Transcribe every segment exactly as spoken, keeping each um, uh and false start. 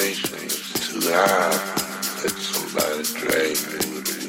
expectations to God that somebody dragged me with me.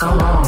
Come on.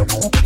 Don't